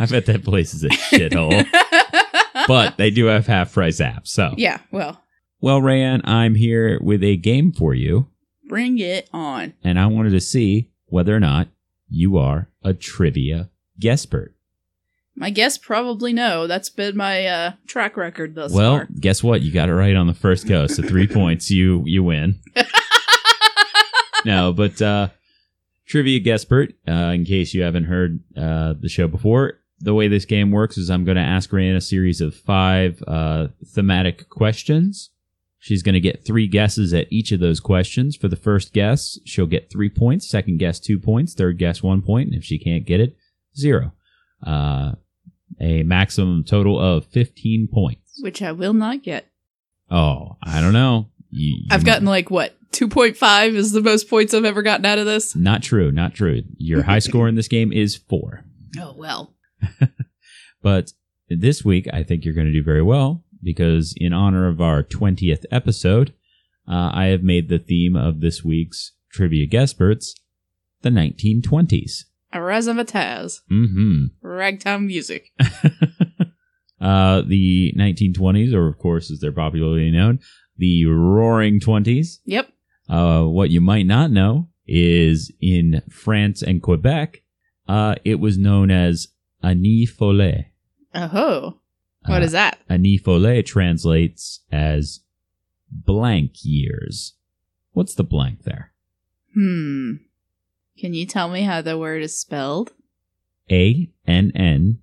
I bet that place is a shithole. But they do have half-price apps, so. Yeah, well. Well, Raeann, I'm here with a game for you. Bring it on. And I wanted to see whether or not you are a trivia guesspert. My guess probably no. That's been my track record thus far. Well, guess what? You got it right on the first go. So 3 points, you win. No, but trivia guesspert, in case you haven't heard the show before, the way this game works is I'm going to ask Raeann a series of five thematic questions. She's going to get three guesses at each of those questions. For the first guess, she'll get 3 points. Second guess, 2 points. Third guess, 1 point. And if she can't get it, 0. A maximum total of 15 points. Which I will not get. Oh, I don't know. I've gotten like, what, 2.5 is the most points I've ever gotten out of this? Not true, not true. Your high score in this game is 4. Oh, well. But this week, I think you're going to do very well, because in honor of our 20th episode, I have made the theme of this week's Trivia Guessperts the 1920s. Razzmatazz. Mm-hmm. Ragtime music. The 1920s, or of course, as they're popularly known, the Roaring 20s. Yep. What you might not know is in France and Quebec, it was known as Année Folle. Oh, what is that? Année Folle translates as blank years. What's the blank there? Can you tell me how the word is spelled? ANNEESFOLLES.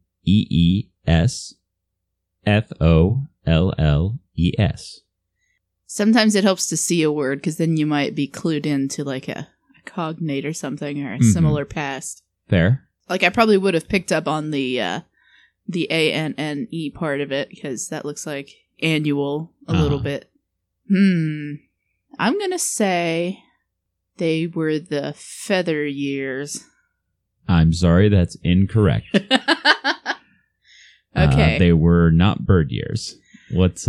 Sometimes it helps to see a word, because then you might be clued into like a cognate or something, or a similar past. Fair. Like I probably would have picked up on the ANNE part of it, because that looks like annual a little bit. I'm going to say... they were the feather years. I'm sorry, that's incorrect. Okay. They were not bird years. What's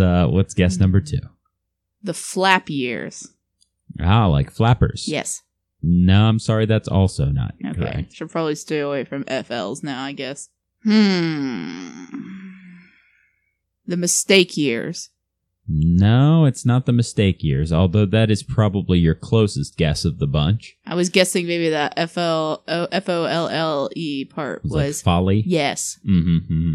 guess number 2? The flap years. Ah, like flappers. Yes. No, I'm sorry, that's also not correct. Should probably stay away from FLs now, I guess. The mistake years. No, it's not the mistake years, although that is probably your closest guess of the bunch. I was guessing maybe that F-O-L-L-E part was... like folly? Yes. Mm-hmm.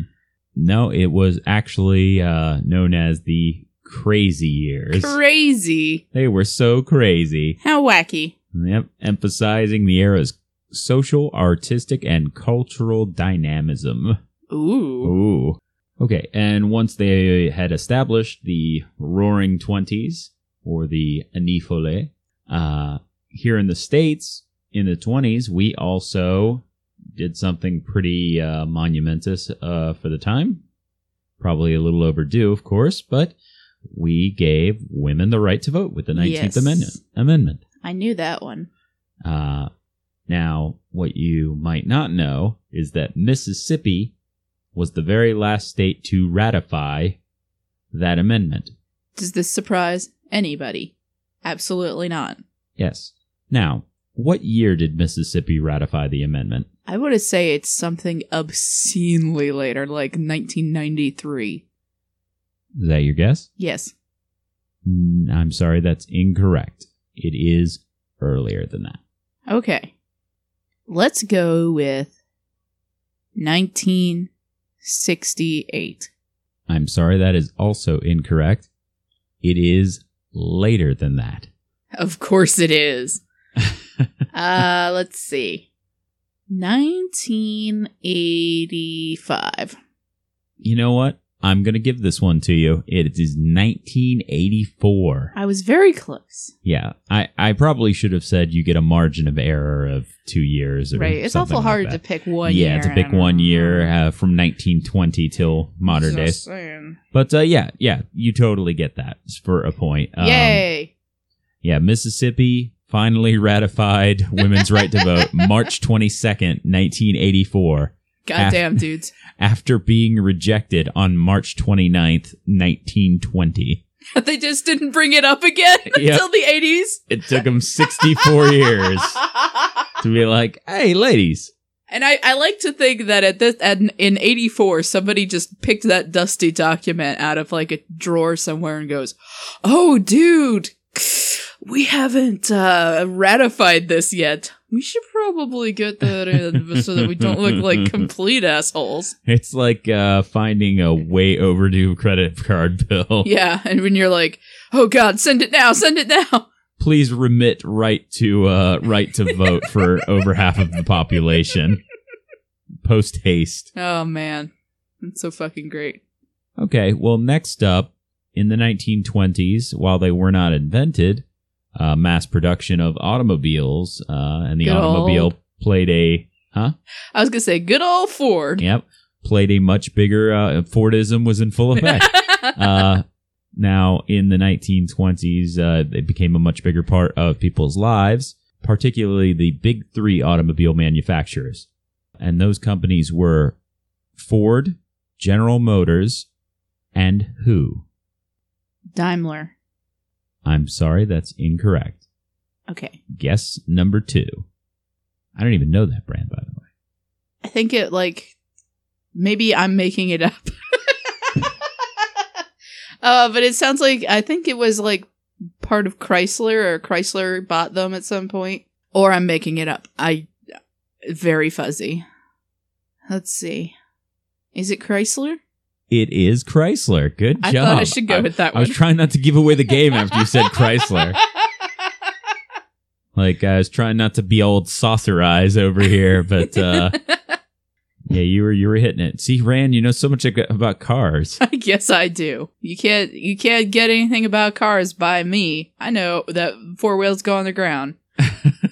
No, it was actually known as the crazy years. Crazy? They were so crazy. How wacky. Yep, emphasizing the era's social, artistic, and cultural dynamism. Ooh. Okay, and once they had established the Roaring 20s, or the Année Folle, here in the States, in the 20s, we also did something pretty monumentous for the time. Probably a little overdue, of course, but we gave women the right to vote with the 19th Amendment. I knew that one. Now, what you might not know is that Mississippi... was the very last state to ratify that amendment. Does this surprise anybody? Absolutely not. Yes. Now, what year did Mississippi ratify the amendment? I would say it's something obscenely later, like 1993. Is that your guess? Yes. I'm sorry, that's incorrect. It is earlier than that. Okay. Let's go with 1968. I'm sorry, that is also incorrect. It is later than that. Of course it is. Let's see. 1985. You know what? I'm going to give this one to you. It is 1984. I was very close. Yeah. I probably should have said you get a margin of error of 2 years. Or right. It's awful like hard to pick 1 year. Yeah, to pick 1 year from 1920 till modern days. But yeah, you totally get that for a point. Yay. Yeah, Mississippi finally ratified women's right to vote March 22nd, 1984. Goddamn, dudes. After being rejected on March 29th, 1920. They just didn't bring it up again until the 80s. It took them 64 years to be like, hey, ladies. And I like to think that in 84, somebody just picked that dusty document out of like a drawer somewhere and goes, oh, dude, we haven't ratified this yet. We should probably get that in so that we don't look like complete assholes. It's like finding a way overdue credit card bill. Yeah, and when you're like, oh, God, send it now, send it now. Please remit right to vote for over half of the population. Post haste. Oh, man. That's so fucking great. Okay, well, next up, in the 1920s, while they were not invented, mass production of automobiles and the good automobile old. Played a... Huh? I was going to say, good old Ford. Yep. Played a much bigger... Fordism was in full effect. Now, in the 1920s, it became a much bigger part of people's lives, particularly the big three automobile manufacturers. And those companies were Ford, General Motors, and who? Daimler. I'm sorry, that's incorrect. Okay. Guess number two. I don't even know that brand, by the way. I think it, like, maybe I'm making it up. But it sounds like, I think it was like part of Chrysler, or Chrysler bought them at some point. Or I'm making it up. Very fuzzy. Let's see. Is it Chrysler? It is Chrysler. Good job. I thought I should go with that one. I was trying not to give away the game after you said Chrysler. Like, I was trying not to be old saucer eyes over here, but yeah, you were hitting it. See, Raeann, you know so much about cars. I guess I do. You can't get anything about cars by me. I know that four wheels go on the ground.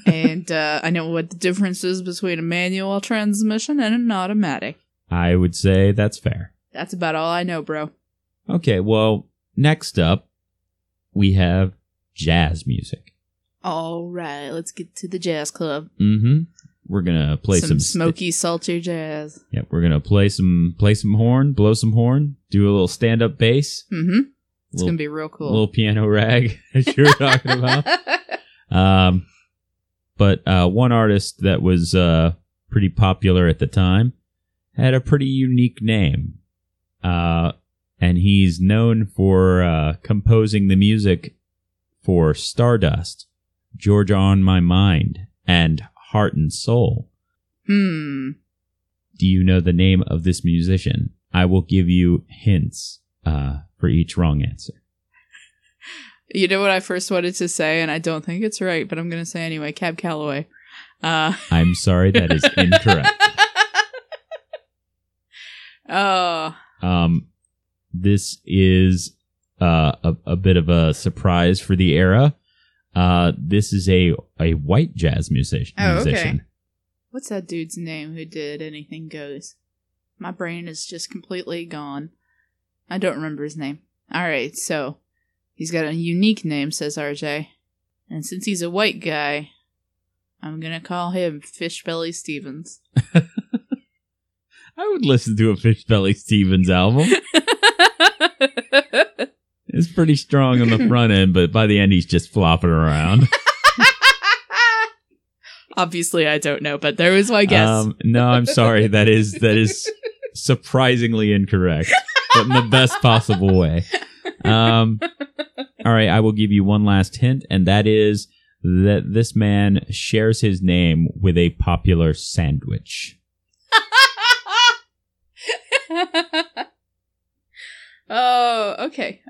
And I know what the difference is between a manual transmission and an automatic. I would say that's fair. That's about all I know, bro. Okay, well, next up, we have jazz music. All right, let's get to the jazz club. Mm-hmm. We're going to play some smoky, sultry jazz. Yep, yeah, we're going to play some horn, blow some horn, do a little stand-up bass. Mm-hmm. It's going to be real cool. A little piano rag, as you were talking about. But one artist that was pretty popular at the time had a pretty unique name. And he's known for composing the music for Stardust, Georgia on My Mind, and Heart and Soul. Do you know the name of this musician? I will give you hints for each wrong answer. You know what I first wanted to say, and I don't think it's right, but I'm going to say anyway, Cab Calloway. I'm sorry, that is incorrect. Oh. This is a bit of a surprise for the era. This is a white jazz musician. Oh, okay. What's that dude's name who did Anything Goes? My brain is just completely gone. I don't remember his name. All right, so he's got a unique name, says RJ. And since he's a white guy, I'm going to call him Fishbelly Stevens. I would listen to a Fishbelly Stevens album. It's pretty strong on the front end, but by the end, he's just flopping around. Obviously, I don't know, but there was my guess. No, I'm sorry. That is surprisingly incorrect, but in the best possible way. All right, I will give you one last hint, and that is that this man shares his name with a popular sandwich. Oh, okay.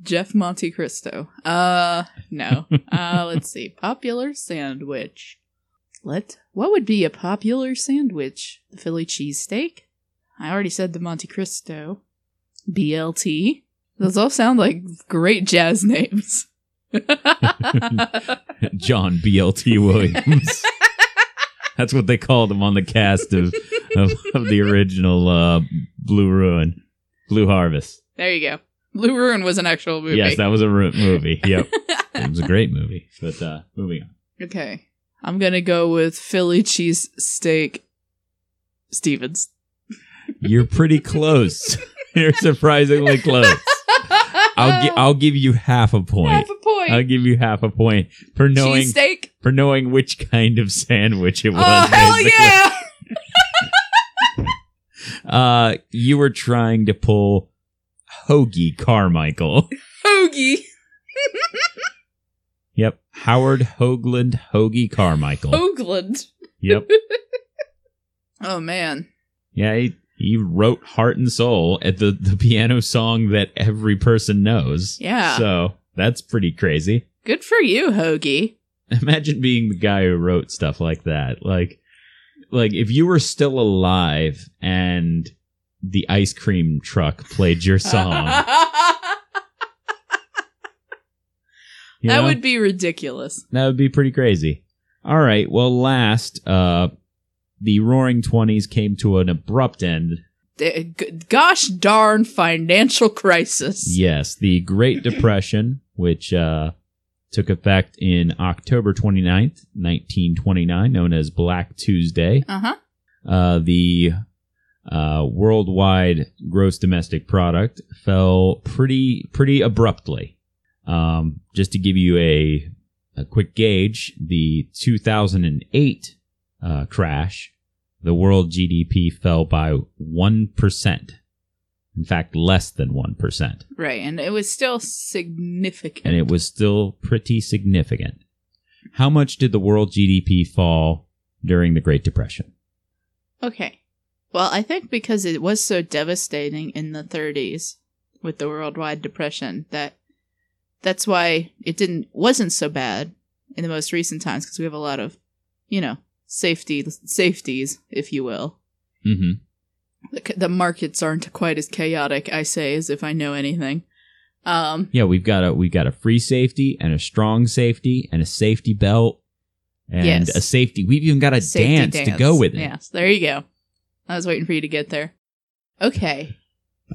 Jeff Monte Cristo. No. Let's see. Popular sandwich. What would be a popular sandwich? The Philly cheesesteak? I already said the Monte Cristo. BLT. Those all sound like great jazz names. John BLT Williams. That's what they called him on the cast of the original Blue Ruin. Blue Harvest. There you go. Blue Ruin was an actual movie. Yes, that was a movie. Yep. It was a great movie, but moving on. Okay. I'm going to go with Philly cheesesteak Stevens. You're pretty close. You're surprisingly close. I'll give you half a point. Half a point. I'll give you half a point for knowing cheesesteak? For knowing which kind of sandwich it was. Oh, hell yeah. You were trying to pull Hoagie Carmichael. Hoagie. Yep. Howard Hoagland Hoagie Carmichael. Hoagland. Yep. Oh, man. Yeah, he wrote Heart and Soul at the piano song that every person knows. Yeah. So that's pretty crazy. Good for you, Hoagie. Imagine being the guy who wrote stuff like that. Like if you were still alive and the ice cream truck played your song. You that know? Would be ridiculous. That would be pretty crazy. All right. Well, last, the Roaring Twenties came to an abrupt end. Gosh darn financial crisis. Yes. The Great Depression, which took effect in October 29th, 1929, known as Black Tuesday. Uh-huh. The worldwide gross domestic product fell pretty abruptly. Just to give you a quick gauge, the 2008 crash, the world GDP fell by 1%. In fact, less than 1%. Right, and it was still significant. And it was still pretty significant. How much did the world GDP fall during the Great Depression? Okay. Well, I think because it was so devastating in the 30s with the worldwide depression that's why it wasn't so bad in the most recent times, because we have a lot of, safeties, if you will. Mm-hmm. The markets aren't quite as chaotic, I say, as if I know anything. We've got a free safety and a strong safety and a safety belt and yes. a safety. We've even got a dance to go with it. Yes, there you go. I was waiting for you to get there. Okay.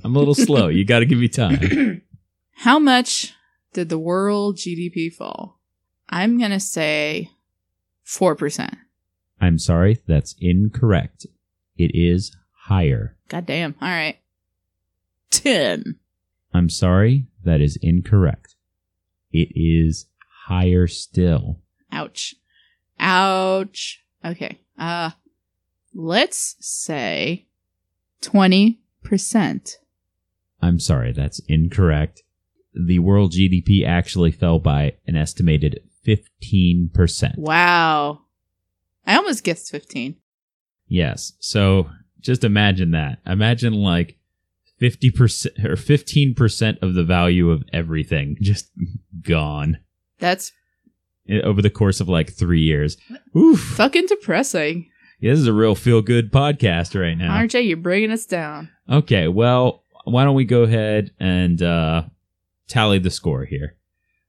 I'm a little slow. You got to give me time. How much did the world GDP fall? I'm going to say 4%. I'm sorry. That's incorrect. It is higher. Goddamn. All right. 10. I'm sorry. That is incorrect. It is higher still. Ouch. Okay. Let's say 20%. I'm sorry. That's incorrect. The world GDP actually fell by an estimated 15%. Wow. I almost guessed 15. Yes. So just imagine that. Imagine like 50% or 15% of the value of everything just gone. That's over the course of like 3 years. Oof. Fucking depressing. Yeah, this is a real feel-good podcast right now. RJ, you're bringing us down. Okay. Well, why don't we go ahead and... tally the score here.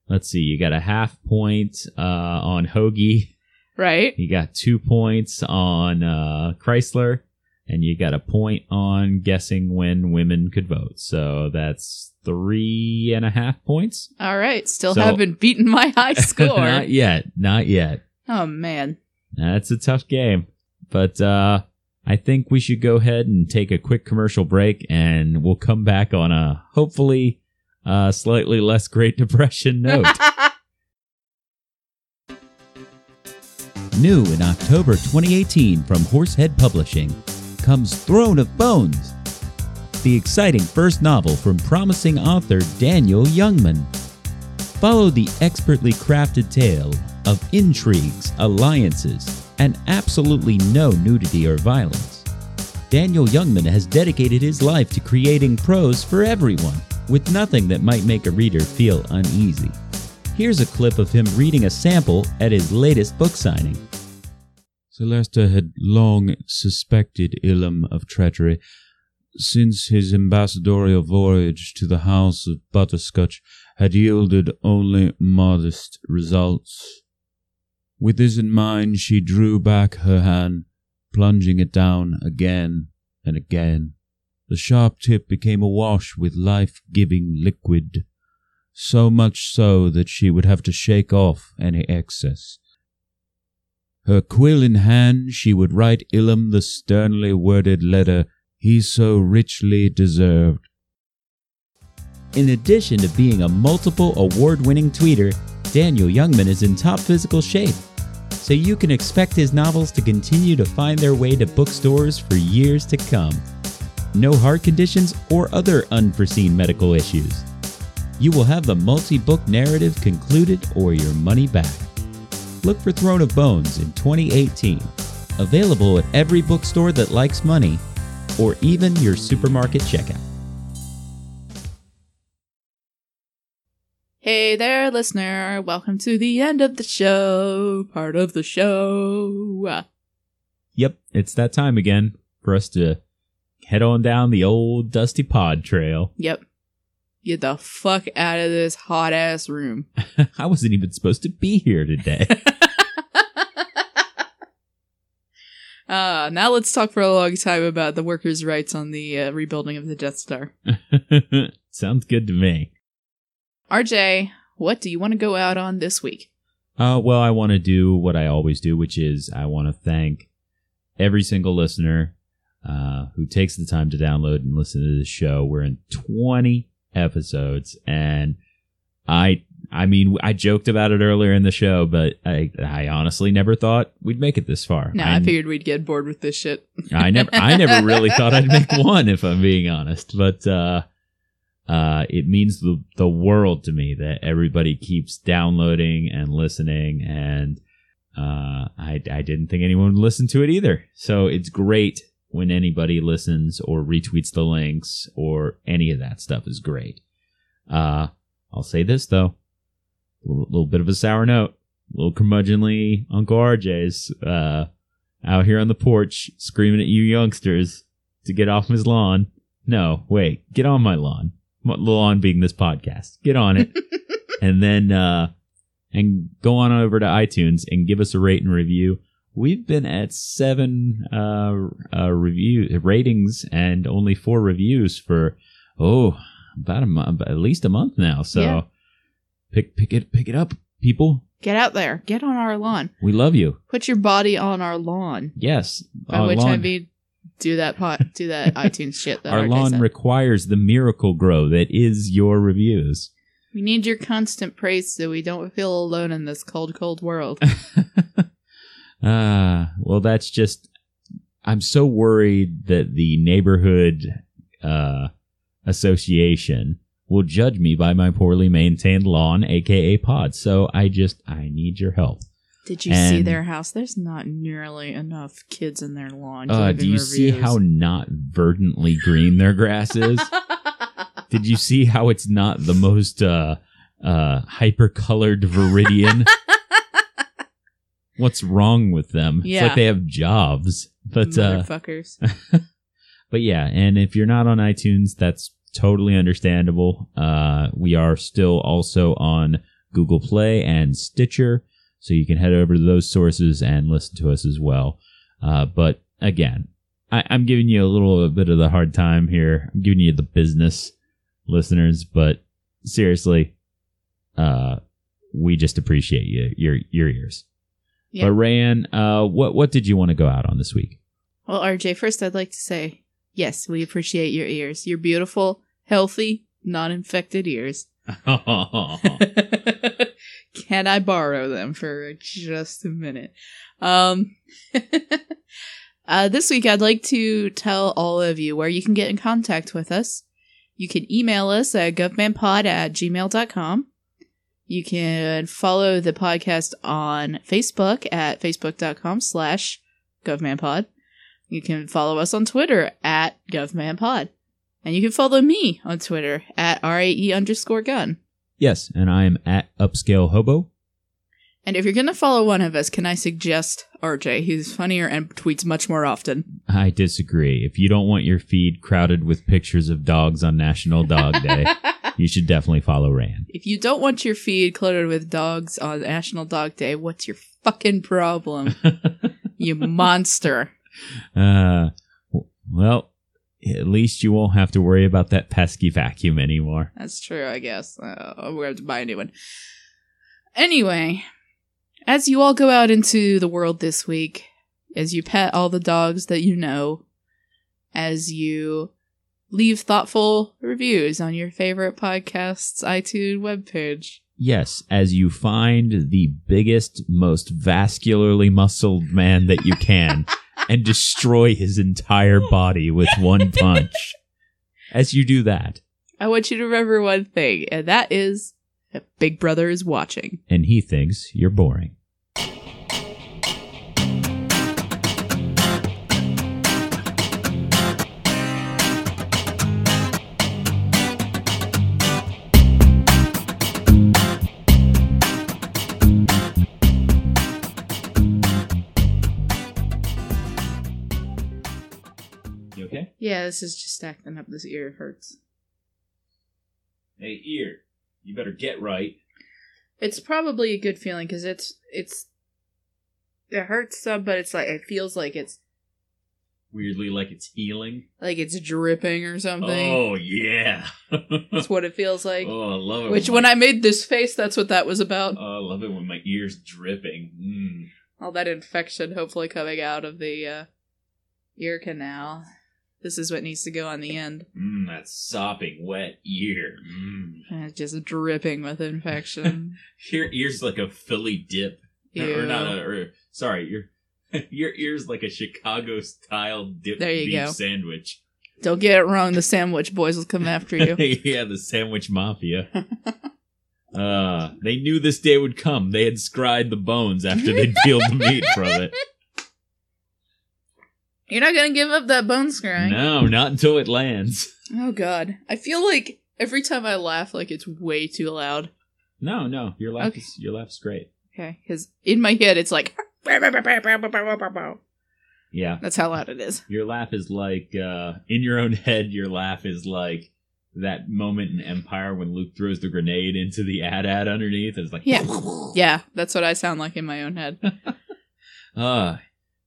Let's see. You got a half point on Hoagie. Right. You got 2 points on Chrysler. And you got a point on guessing when women could vote. So that's 3.5 points. All right. Still haven't beaten my high score. Not yet. Oh, man. That's a tough game. But I think we should go ahead and take a quick commercial break. And we'll come back on a hopefully... slightly less Great Depression note. New in October 2018 from Horsehead Publishing comes Throne of Bones, the exciting first novel from promising author Daniel Youngman. Follow the expertly crafted tale of intrigues, alliances, and absolutely no nudity or violence. Daniel Youngman has dedicated his life to creating prose for everyone, with nothing that might make a reader feel uneasy. Here's a clip of him reading a sample at his latest book signing. Celesta had long suspected Ilum of treachery. Since his ambassadorial voyage to the House of Butterscotch had yielded only modest results. With this in mind, she drew back her hand, plunging it down again and again. The sharp tip became awash with life-giving liquid. so much so that she would have to shake off any excess. Her quill in hand, she would write Ilum the sternly worded letter he so richly deserved. In addition to being a multiple award-winning tweeter, Daniel Youngman is in top physical shape, so you can expect his novels to continue to find their way to bookstores for years to come. No heart conditions or other unforeseen medical issues. You will have the multi-book narrative concluded or your money back. Look for Throne of Bones in 2018, available at every bookstore that likes money, or even your supermarket checkout. Hey there, listener. Welcome to the end of the show, part of the show. Yep, it's that time again for us to head on down the old dusty pod trail. Yep. Get the fuck out of this hot-ass room. I wasn't even supposed to be here today. Now let's talk for a long time about the workers' rights on the rebuilding of the Death Star. Sounds good to me. RJ, what do you want to go out on this week? Well, I want to do what I always do, which is I want to thank every single listener who takes the time to download and listen to this show. We're in 20 episodes, and I mean I joked about it earlier in the show, but I honestly never thought we'd make it this far. No, I figured we'd get bored with this shit. I never really thought I'd make one, if I'm being honest, but it means the world to me that everybody keeps downloading and listening, and I didn't think anyone would listen to it either, so it's great when anybody listens or retweets the links or any of that stuff is great. I'll say this, though. A little bit of a sour note. A little curmudgeonly Uncle RJ's out here on the porch screaming at you youngsters to get off his lawn. No, wait. Get on my lawn. My lawn being this podcast. Get on it. And then and go on over to iTunes and give us a rate and review. We've been at 7 ratings and only 4 reviews for about a month, at least a month now. So yeah. Pick it up, people. Get out there. Get on our lawn. We love you. Put your body on our lawn. Yes, by which lawn. I mean do that iTunes shit. That our lawn requires the miracle grow that is your reviews. We need your constant praise so we don't feel alone in this cold, cold world. Well, that's just, I'm so worried that the neighborhood association will judge me by my poorly maintained lawn, aka pod. So I need your help. Did you see their house? There's not nearly enough kids in their lawn. Do you reviews. See how not verdantly green their grass is? Did you see how it's not the most hyper-colored Viridian? What's wrong with them? Yeah. It's like they have jobs. But, motherfuckers. But yeah, and if you're not on iTunes, that's totally understandable. We are still also on Google Play and Stitcher, so you can head over to those sources and listen to us as well. But again, I'm giving you a bit of the hard time here. I'm giving you the business, listeners, but seriously, we just appreciate you, your ears. Yeah. But Raeann, what did you want to go out on this week? Well, RJ, first I'd like to say, yes, we appreciate your ears. Your beautiful, healthy, non-infected ears. Oh. Can I borrow them for just a minute? This week I'd like to tell all of you where you can get in contact with us. You can email us at govmanpod@gmail.com. You can follow the podcast on Facebook at facebook.com/GovmanPod. You can follow us on Twitter at GovmanPod. And you can follow me on Twitter at RAE_gun. Yes, and I am at UpscaleHobo. And if you're going to follow one of us, can I suggest RJ? He's funnier and tweets much more often. I disagree. If you don't want your feed crowded with pictures of dogs on National Dog Day, you should definitely follow Raeann. If you don't want your feed cluttered with dogs on National Dog Day, what's your fucking problem? You monster. Well, At least you won't have to worry about that pesky vacuum anymore. That's true, I guess. We're gonna have to buy a new one. Anyway, as you all go out into the world this week, as you pet all the dogs that you know, as you leave thoughtful reviews on your favorite podcast's iTunes webpage. Yes, as you find the biggest, most vascularly muscled man that you can and destroy his entire body with one punch. As you do that, I want you to remember one thing, and that is that Big Brother is watching. And he thinks you're boring. Yeah, this is just acting up. This ear hurts. Hey, ear, you better get right. It's probably a good feeling because it hurts some, but it's like it feels like it's weirdly like it's healing, like it's dripping or something. Oh yeah, that's what it feels like. Oh, I love it. Which when I made this face, that's what that was about. Oh, I love it when my ear's dripping. All that infection, hopefully coming out of the ear canal. This is what needs to go on the end. That sopping, wet ear. It's just dripping with infection. Your ear's like a Philly dip. Ew. Your ear's like a Chicago-style dip beef sandwich. Don't get it wrong. The sandwich boys will come after you. Yeah, the sandwich mafia. They knew this day would come. They had scried the bones after they'd peeled the meat from it. You're not going to give up that bone scrying. No, not until it lands. Oh, God. I feel like every time I laugh, like it's way too loud. No. Your laugh's great. Okay, because in my head, it's like... Yeah. That's how loud it is. Your laugh is like... in your own head, your laugh is like that moment in Empire when Luke throws the grenade into the ad underneath. It's like... Yeah. Yeah, that's what I sound like in my own head.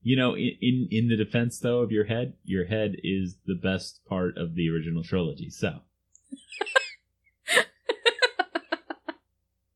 You know, in the defense, though, of your head is the best part of the original trilogy, so.